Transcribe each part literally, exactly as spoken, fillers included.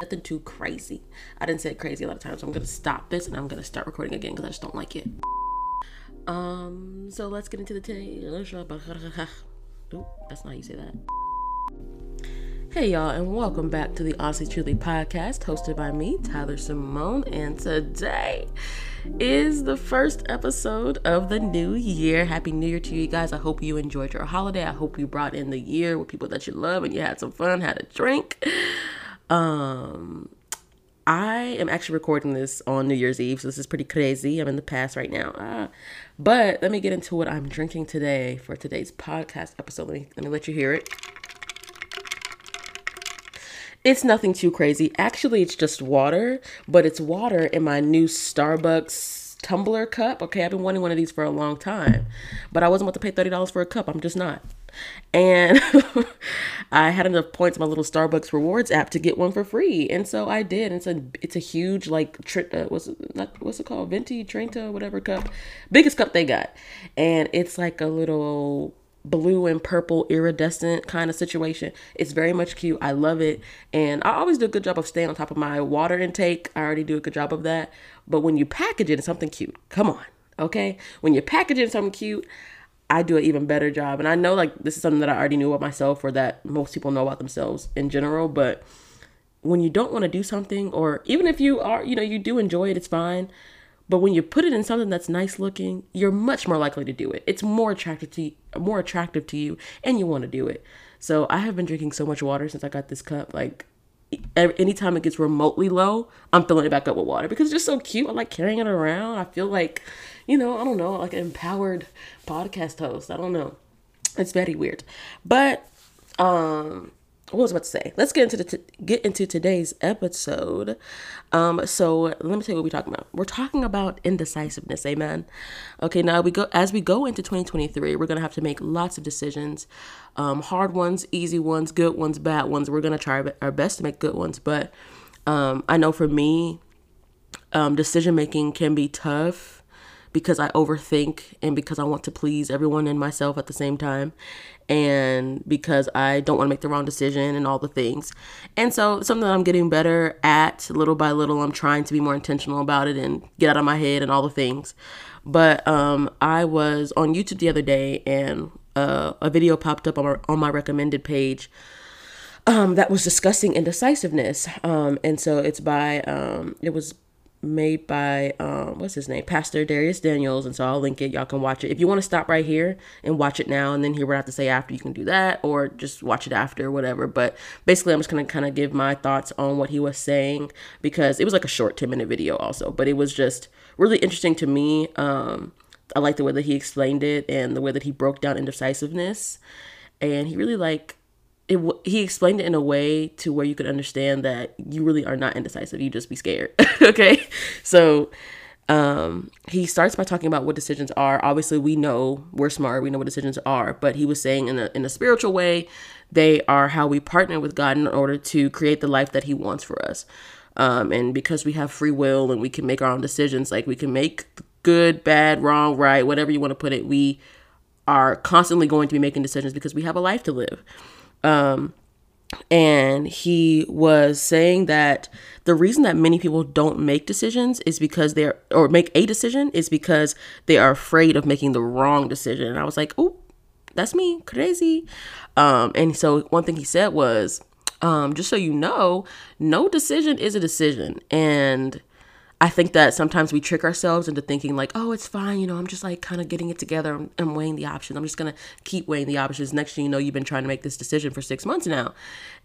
nothing too crazy. I didn't say crazy a lot of times, so I'm gonna stop this and I'm gonna start recording again because I just don't like it. Um, so let's get into the day. Nope, that's not how you say that. Hey y'all, and welcome back to the Aussie Truly Podcast, hosted by me, Tyler Simone, and today is the first episode of the new year. Happy New Year to you guys. I hope you enjoyed your holiday. I hope you brought in the year with people that you love and you had some fun, had a drink. Um, I am actually recording this on New Year's Eve, so this is pretty crazy. I'm in the past right now. Uh, but let me get into what I'm drinking today for today's podcast episode. Let me, let me let you hear it. It's nothing too crazy. Actually, it's just water, but it's water in my new Starbucks tumbler cup. Okay, I've been wanting one of these for a long time, but I wasn't about to pay thirty dollars for a cup. I'm just not. And I had enough points in my little Starbucks rewards app to get one for free. And so I did. It's a, it's a huge, like, tri- uh, what's it, not, what's it called? Venti, Trenta, whatever cup. Biggest cup they got. And it's like a little blue and purple iridescent kind of situation. It's very much cute. I love it. And I always do a good job of staying on top of my water intake. I already do a good job of that. But when you package it, it's something cute. Come on. Okay. When you package it, something cute, I do an even better job. And I know, like, this is something that I already knew about myself, or that most people know about themselves in general. But when you don't want to do something, or even if you are, you know, you do enjoy it, it's fine. But when you put it in something that's nice looking, you're much more likely to do it. It's more attractive to you, more attractive to you, and you want to do it. So I have been drinking so much water since I got this cup. Like, every, anytime it gets remotely low, I'm filling it back up with water because it's just so cute. I like carrying it around. I feel like, you know, I don't know, like an empowered podcast host. I don't know. It's very weird. But um, what was I about to say? Let's get into the t- get into today's episode. Um, so let me tell you what we're talking about. We're talking about indecisiveness, amen. Okay, now we go as we go into twenty twenty-three, we're gonna have to make lots of decisions, um, hard ones, easy ones, good ones, bad ones. We're gonna try our best to make good ones, but um, I know for me, um, decision making can be tough because I overthink and because I want to please everyone and myself at the same time. And because I don't want to make the wrong decision and all the things. And so it's something that I'm getting better at little by little. I'm trying to be more intentional about it and get out of my head and all the things. But um, I was on YouTube the other day, and uh, a video popped up on my, on my recommended page um, that was discussing indecisiveness. Um, and so it's by, um, it was made by um what's his name Pastor Darius Daniels, and so I'll link it. Y'all can watch it if you want to. Stop right here and watch it now, and then hear what I have to say after. You can do that, or just watch it after, whatever. But basically, I'm just going to kind of give my thoughts on what he was saying, because it was like a short ten minute video also, but it was just really interesting to me. um I like the way that he explained it and the way that he broke down indecisiveness, and he really like It, he explained it in a way to where you could understand that you really are not indecisive. You just be scared. Okay. So, um, he starts by talking about what decisions are. Obviously we know we're smart. We know what decisions are, but he was saying in a, in a spiritual way, they are how we partner with God in order to create the life that he wants for us. Um, and because we have free will and we can make our own decisions, like we can make good, bad, wrong, right, whatever you want to put it. We are constantly going to be making decisions because we have a life to live. Um, and he was saying that the reason that many people don't make decisions is because they're, or make a decision is because they are afraid of making the wrong decision. And I was like, oh, that's me, crazy. Um, and so one thing he said was, um, just so you know, no decision is a decision. And I think that sometimes we trick ourselves into thinking like, oh, it's fine. You know, I'm just like kind of getting it together. I'm, I'm weighing the options. I'm just going to keep weighing the options. Next thing you know, you've been trying to make this decision for six months now.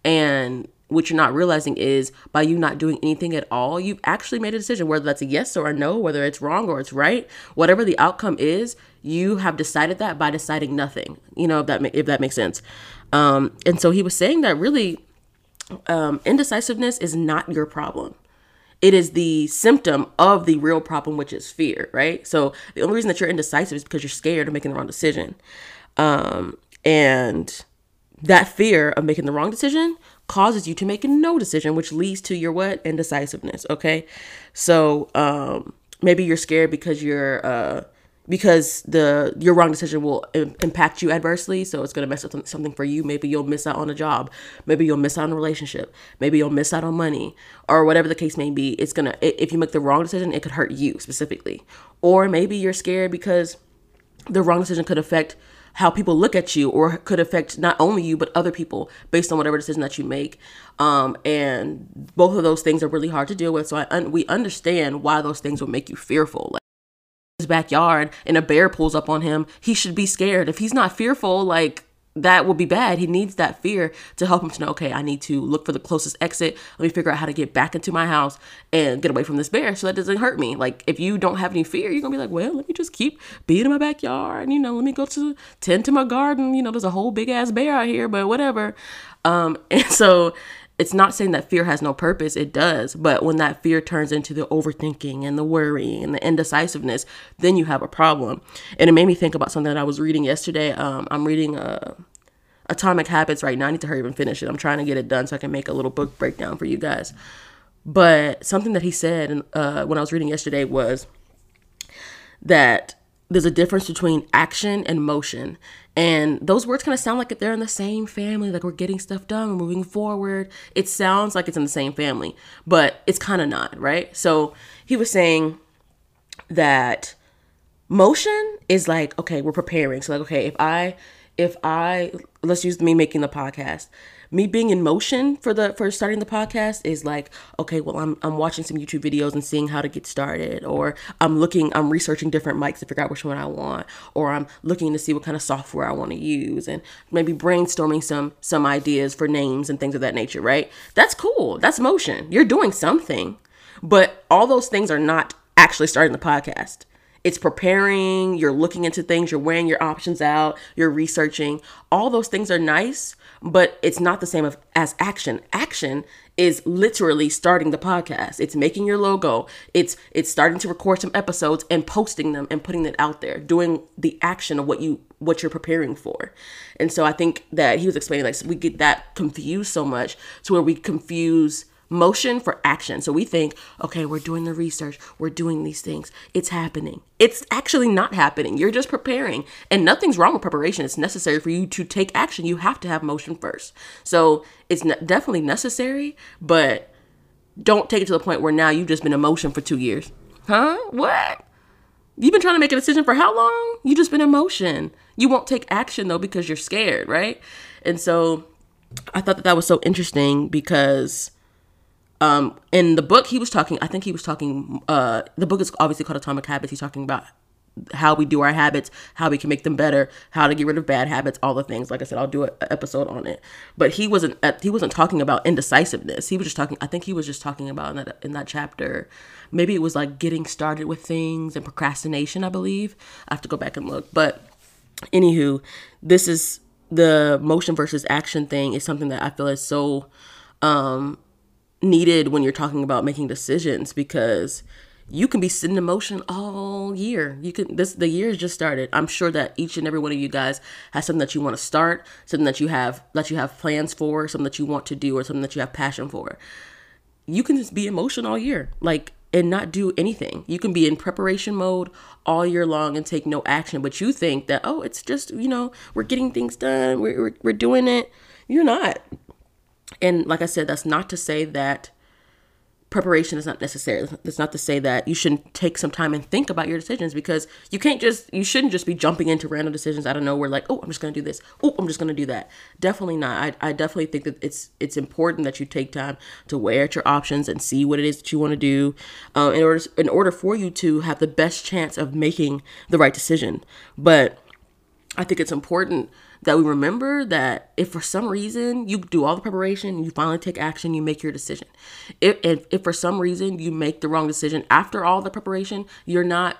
And what you're not realizing is by you not doing anything at all, you've actually made a decision, whether that's a yes or a no, whether it's wrong or it's right, whatever the outcome is, you have decided that by deciding nothing, you know, if that, if that makes sense. Um, and so he was saying that really um, indecisiveness is not your problem. It is the symptom of the real problem, which is fear, right? So the only reason that you're indecisive is because you're scared of making the wrong decision. Um, and that fear of making the wrong decision causes you to make a no decision, which leads to your what? Indecisiveness, okay? So um, maybe you're scared because you're... Uh, because the your wrong decision will im- impact you adversely. So it's going to mess up something for you. Maybe you'll miss out on a job. Maybe you'll miss out on a relationship. Maybe you'll miss out on money, or whatever the case may be. It's going to, if you make the wrong decision, it could hurt you specifically. Or maybe you're scared because the wrong decision could affect how people look at you, or could affect not only you, but other people based on whatever decision that you make. Um, and both of those things are really hard to deal with. So I un- we understand why those things will make you fearful. Like, his backyard and a bear pulls up on him, he should be scared. If he's not fearful, like, that will be bad. He needs that fear to help him to know, okay, I need to look for the closest exit. Let me figure out how to get back into my house and get away from this bear so that doesn't hurt me. Like, if you don't have any fear, you're gonna be like, well, let me just keep being in my backyard. And, you know, let me go to tend to my garden. You know, there's a whole big ass bear out here, but whatever. Um, and so it's not saying that fear has no purpose. It does. But when that fear turns into the overthinking and the worrying and the indecisiveness, then you have a problem. And it made me think about something that I was reading yesterday. Um, I'm reading uh, Atomic Habits right now. I need to hurry up and finish it. I'm trying to get it done so I can make a little book breakdown for you guys. But something that he said uh, when I was reading yesterday was that there's a difference between action and motion. And those words kind of sound like they're in the same family, like we're getting stuff done, we're moving forward. It sounds like it's in the same family, but it's kind of not, right? So he was saying that motion is like, okay, we're preparing. So like, okay, if I, if I, let's use me making the podcast. Me being in motion for the for starting the podcast is like, okay, well, I'm I'm watching some YouTube videos and seeing how to get started, or I'm looking, I'm researching different mics to figure out which one I want, or I'm looking to see what kind of software I want to use, and maybe brainstorming some some ideas for names and things of that nature, right? That's cool. That's motion. You're doing something, but all those things are not actually starting the podcast. It's preparing, you're looking into things, you're weighing your options out, you're researching. All those things are nice, but it's not the same as action. Action is literally starting the podcast. It's making your logo. It's it's starting to record some episodes and posting them and putting it out there, doing the action of what you what you're preparing for. And so I think that he was explaining, like, so we get that confused so much to where we confuse motion for action. So we think, okay, we're doing the research, we're doing these things, it's happening. It's actually not happening. You're just preparing, and nothing's wrong with preparation. It's necessary for you to take action. You have to have motion first. So it's ne- definitely necessary, but don't take it to the point where now you've just been in motion for two years. Huh? What? You've been trying to make a decision for how long? You've just been in motion. You won't take action though because you're scared, right? And so I thought that that was so interesting because Um, in the book, he was talking, I think he was talking, uh, the book is obviously called Atomic Habits. He's talking about how we do our habits, how we can make them better, how to get rid of bad habits, all the things. Like I said, I'll do an episode on it, but he wasn't, he wasn't talking about indecisiveness. He was just talking, I think he was just talking about in that, in that chapter, maybe it was like getting started with things and procrastination, I believe. I have to go back and look, but anywho, this is the motion versus action thing is something that I feel is so, um, needed when you're talking about making decisions, because you can be sitting in motion all year. You can, this, the year has just started. I'm sure that each and every one of you guys has something that you want to start, something that you have, that you have plans for, something that you want to do, or something that you have passion for. You can just be in motion all year, like, and not do anything. You can be in preparation mode all year long and take no action, but you think that, oh, it's just, you know, we're getting things done. We're, we're, we're doing it. You're not. And like I said, that's not to say that preparation is not necessary. That's not to say that you shouldn't take some time and think about your decisions, because you can't just, you shouldn't just be jumping into random decisions out of nowhere. Like, oh, I'm just going to do this. Oh, I'm just going to do that. Definitely not. I, I definitely think that it's, it's important that you take time to weigh out your options and see what it is that you want to do uh, in order, in order for you to have the best chance of making the right decision. But I think it's important that we remember that if for some reason you do all the preparation, you finally take action, you make your decision. If, if, if for some reason you make the wrong decision after all the preparation, you're not,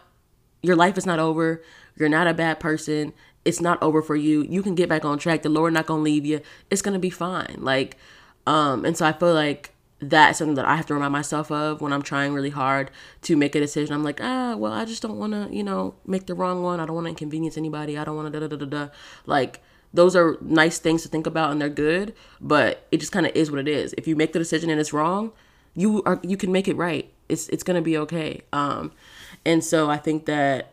your life is not over. You're not a bad person. It's not over for you. You can get back on track. The Lord not going to leave you. It's going to be fine. Like, um, and so I feel like that's something that I have to remind myself of when I'm trying really hard to make a decision. I'm like, ah, well, I just don't want to, you know, make the wrong one. I don't want to inconvenience anybody. I don't want to da da da da da. Like, those are nice things to think about and they're good, but it just kind of is what it is. If you make the decision and it's wrong, you are, you can make it right. It's, it's going to be okay. Um, and so I think that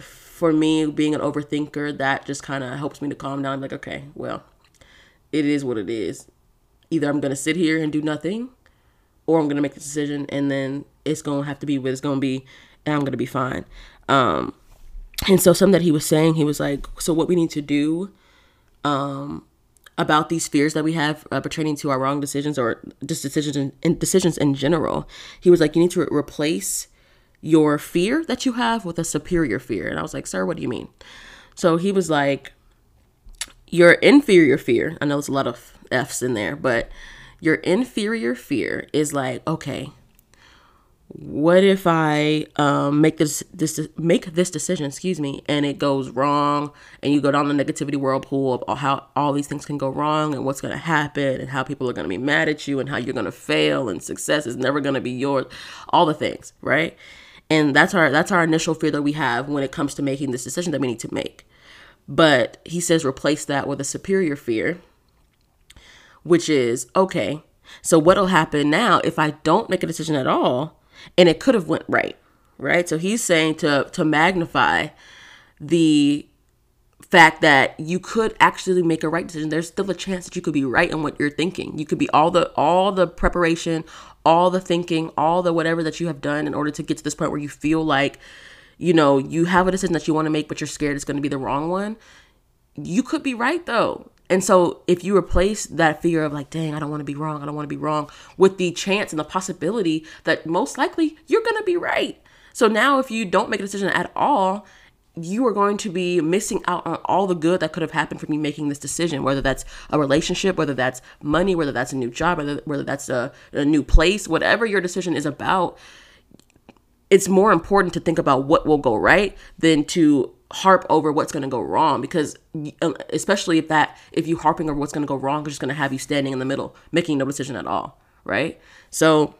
for me, being an overthinker, that just kind of helps me to calm down. I'm like, okay, well, it is what it is. Either I'm going to sit here and do nothing, or I'm going to make the decision, and then it's going to have to be what it's going to be, and I'm going to be fine. Um, and so something that he was saying, he was like, so what we need to do um, about these fears that we have uh, pertaining to our wrong decisions, or just decisions in, in decisions in general, he was like, you need to re- replace your fear that you have with a superior fear. And I was like, sir, what do you mean? So he was like, your inferior fear, I know there's a lot of F's in there, but your inferior fear is like, okay, what if I um, make this this make this decision, excuse me, and it goes wrong, and you go down the negativity whirlpool of how all these things can go wrong, and what's going to happen, and how people are going to be mad at you, and how you're going to fail, and success is never going to be yours, all the things, right? And that's our that's our initial fear that we have when it comes to making this decision that we need to make. But he says replace that with a superior fear, which is, okay, so what'll happen now if I don't make a decision at all, and it could have went right, right? So he's saying to to magnify the fact that you could actually make a right decision. There's still a chance that you could be right in what you're thinking. You could be all the all the preparation, all the thinking, all the whatever that you have done in order to get to this point where you feel like, you know, you have a decision that you want to make, but you're scared it's going to be the wrong one. You could be right, though. And so if you replace that fear of like, dang, I don't want to be wrong, I don't want to be wrong, with the chance and the possibility that most likely you're going to be right. So now if you don't make a decision at all, you are going to be missing out on all the good that could have happened from you making this decision, whether that's a relationship, whether that's money, whether that's a new job, whether, whether that's a, a new place, whatever your decision is about. It's more important to think about what will go right than to harp over what's going to go wrong, because especially if that if you harping over what's going to go wrong is just going to have you standing in the middle making no decision at all, right? So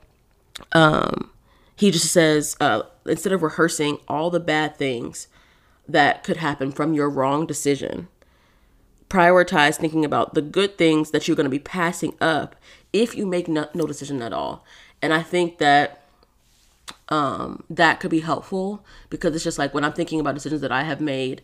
um he just says uh instead of rehearsing all the bad things that could happen from your wrong decision, prioritize thinking about the good things that you're going to be passing up if you make no, no decision at all. And I think that um that could be helpful, because it's just like when I'm thinking about decisions that I have made,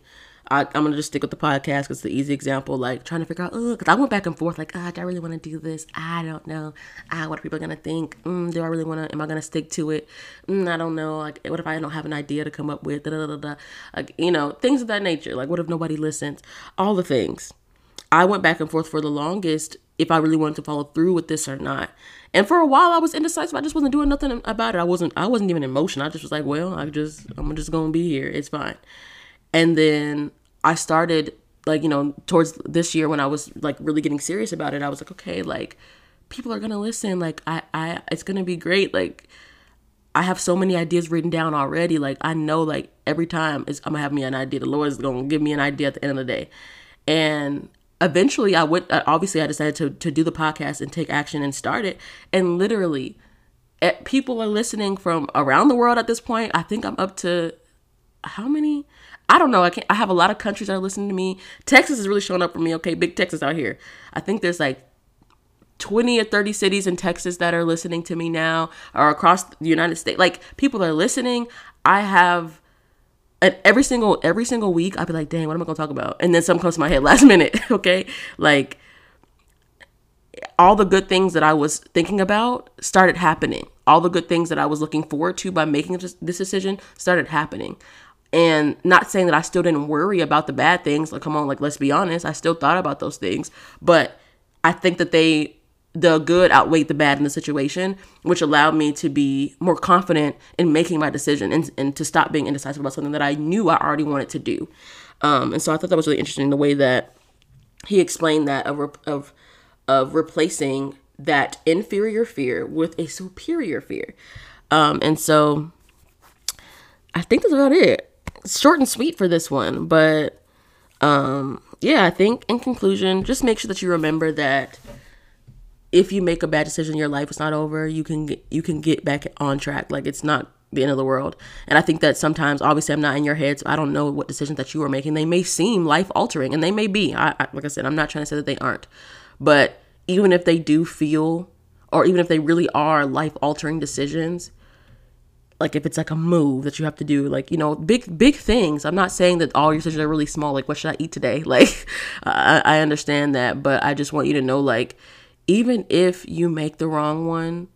I, I'm gonna just stick with the podcast because it's the easy example, like trying to figure out, oh, because I went back and forth like, oh, do I really want to do this? I don't know. Ah, what are people gonna think? Mm, do I really want to? Am I gonna stick to it? Mm, I don't know. Like, what if I don't have an idea to come up with? Da, da, da, da. Like, you know, things of that nature. Like, what if nobody listens? All the things. I went back and forth for the longest if I really wanted to follow through with this or not. And for a while I was indecisive. I just wasn't doing nothing about it. I wasn't, I wasn't even in motion. I just was like, well, I just, I'm just going to be here. It's fine. And then I started like, you know, towards this year when I was like really getting serious about it, I was like, okay, like people are going to listen. Like I, I, it's going to be great. Like I have so many ideas written down already. Like I know like every time it's, I'm gonna have me an idea. The Lord is going to give me an idea at the end of the day. And eventually I went, obviously I decided to, to do the podcast and take action and start it. And literally at, people are listening from around the world at this point. I think I'm up to how many? I don't know. I can't, I have a lot of countries that are listening to me. Texas is really showing up for me. Okay. Big Texas out here. I think there's like twenty or thirty cities in Texas that are listening to me now, or across the United States. Like people are listening. I have, And every single every single week, I'd be like, dang, what am I going to talk about? And then something comes to my head last minute, okay? Like, all the good things that I was thinking about started happening. All the good things that I was looking forward to by making this decision started happening. And not saying that I still didn't worry about the bad things. Like, come on, like, let's be honest. I still thought about those things. But I think that they... the good outweighed the bad in the situation, which allowed me to be more confident in making my decision and, and to stop being indecisive about something that I knew I already wanted to do. Um, and so I thought that was really interesting, the way that he explained that of, of, of replacing that inferior fear with a superior fear. Um, and so I think that's about it. It's short and sweet for this one, but um, yeah, I think in conclusion, just make sure that you remember that if you make a bad decision, your life is not over. You can get, you can get back on track. Like, it's not the end of the world. And I think that sometimes, obviously, I'm not in your head, so I don't know what decisions that you are making. They may seem life-altering, and they may be. I, I, like I said, I'm not trying to say that they aren't. But even if they do feel, or even if they really are life-altering decisions, like if it's like a move that you have to do, like, you know, big, big things. I'm not saying that all your decisions are really small. Like, what should I eat today? Like, I, I understand that, but I just want you to know, like, even if you make the wrong one,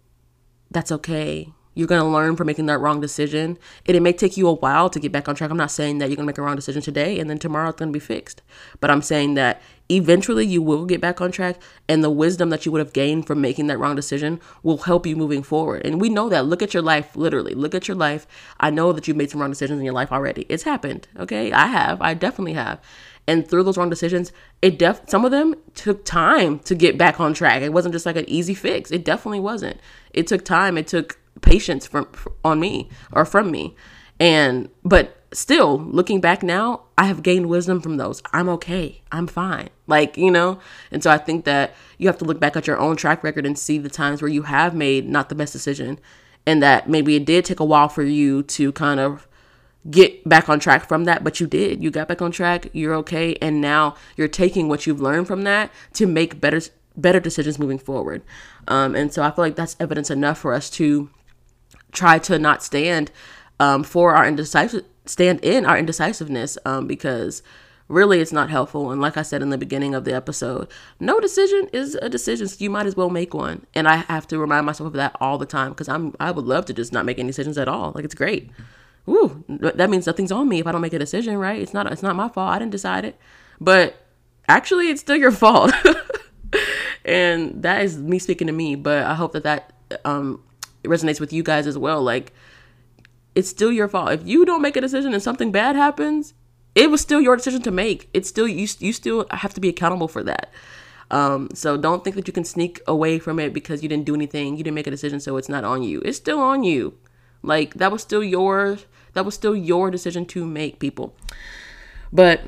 that's okay. You're going to learn from making that wrong decision. And it may take you a while to get back on track. I'm not saying that you're going to make a wrong decision today and then tomorrow it's going to be fixed. But I'm saying that eventually you will get back on track, and the wisdom that you would have gained from making that wrong decision will help you moving forward. And we know that. Look at your life, literally. Look at your life. I know that you've made some wrong decisions in your life already. It's happened, okay? I have. I definitely have. And through those wrong decisions, it def- some of them took time to get back on track. It wasn't just like an easy fix. It definitely wasn't. It took time. It took patience from on me or from me. And but still, looking back now, I have gained wisdom from those. I'm okay. I'm fine. Like, you know, and so I think that you have to look back at your own track record and see the times where you have made not the best decision, and that maybe it did take a while for you to kind of get back on track from that, but you did. You got back on track. You're okay. And now you're taking what you've learned from that to make better better decisions moving forward. Um, and so I feel like that's evidence enough for us to try to not stand um, for our indecisive, stand in our indecisiveness, um, because really it's not helpful. And like I said in the beginning of the episode, no decision is a decision, so you might as well make one. And I have to remind myself of that all the time, because I'm I would love to just not make any decisions at all. Like, it's great. Ooh, that means nothing's on me if I don't make a decision, right? It's not it's not my fault. I didn't decide it, but actually it's still your fault. And that is me speaking to me. But I hope that that um. it resonates with you guys as well. Like, it's still your fault. If you don't make a decision and something bad happens, it was still your decision to make. It's still, you you still have to be accountable for that. Um, so don't think that you can sneak away from it because you didn't do anything. You didn't make a decision, so it's not on you. It's still on you. Like, that was still your, that was still your decision to make, people. But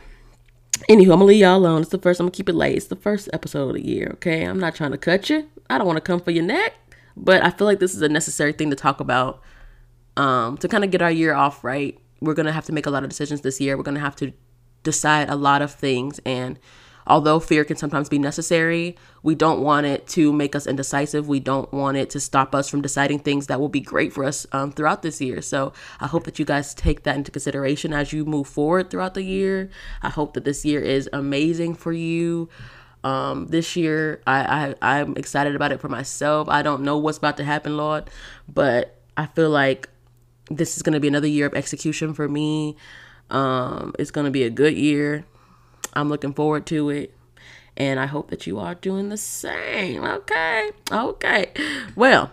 anywho, I'm gonna leave y'all alone. It's the first, I'm gonna keep it light. It's the first episode of the year, okay? I'm not trying to cut you. I don't want to come for your neck. But I feel like this is a necessary thing to talk about, um, to kind of get our year off right. We're going to have to make a lot of decisions this year. We're going to have to decide a lot of things. And although fear can sometimes be necessary, we don't want it to make us indecisive. We don't want it to stop us from deciding things that will be great for us um, throughout this year. So I hope that you guys take that into consideration as you move forward throughout the year. I hope that this year is amazing for you. Um, this year, I, I, I'm excited about it for myself. I don't know what's about to happen, Lord, but I feel like this is going to be another year of execution for me. Um, it's going to be a good year. I'm looking forward to it. And I hope that you are doing the same. Okay. Okay. Well,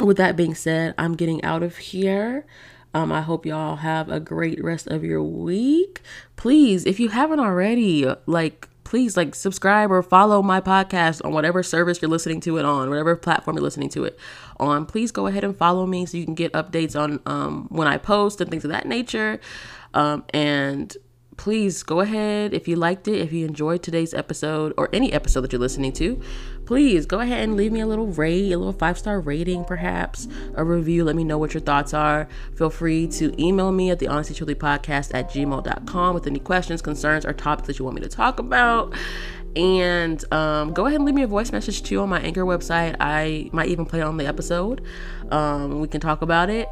with that being said, I'm getting out of here. Um, I hope y'all have a great rest of your week. Please, if you haven't already, like, please like subscribe or follow my podcast on whatever service you're listening to it on, whatever platform you're listening to it on. Please go ahead and follow me so you can get updates on um, when I post and things of that nature. Um, and please go ahead, if you liked it, if you enjoyed today's episode or any episode that you're listening to, please go ahead and leave me a little rate, a little five-star rating, perhaps a review. Let me know what your thoughts are. Feel free to email me at the Honestly Truly Podcast at gmail dot com with any questions, concerns, or topics that you want me to talk about. And um, go ahead and leave me a voice message too on my Anchor website. I might even play on the episode. Um, we can talk about it.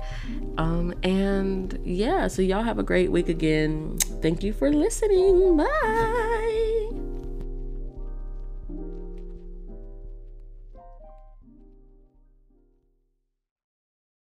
Um, and yeah, so y'all have a great week again. Thank you for listening. Bye.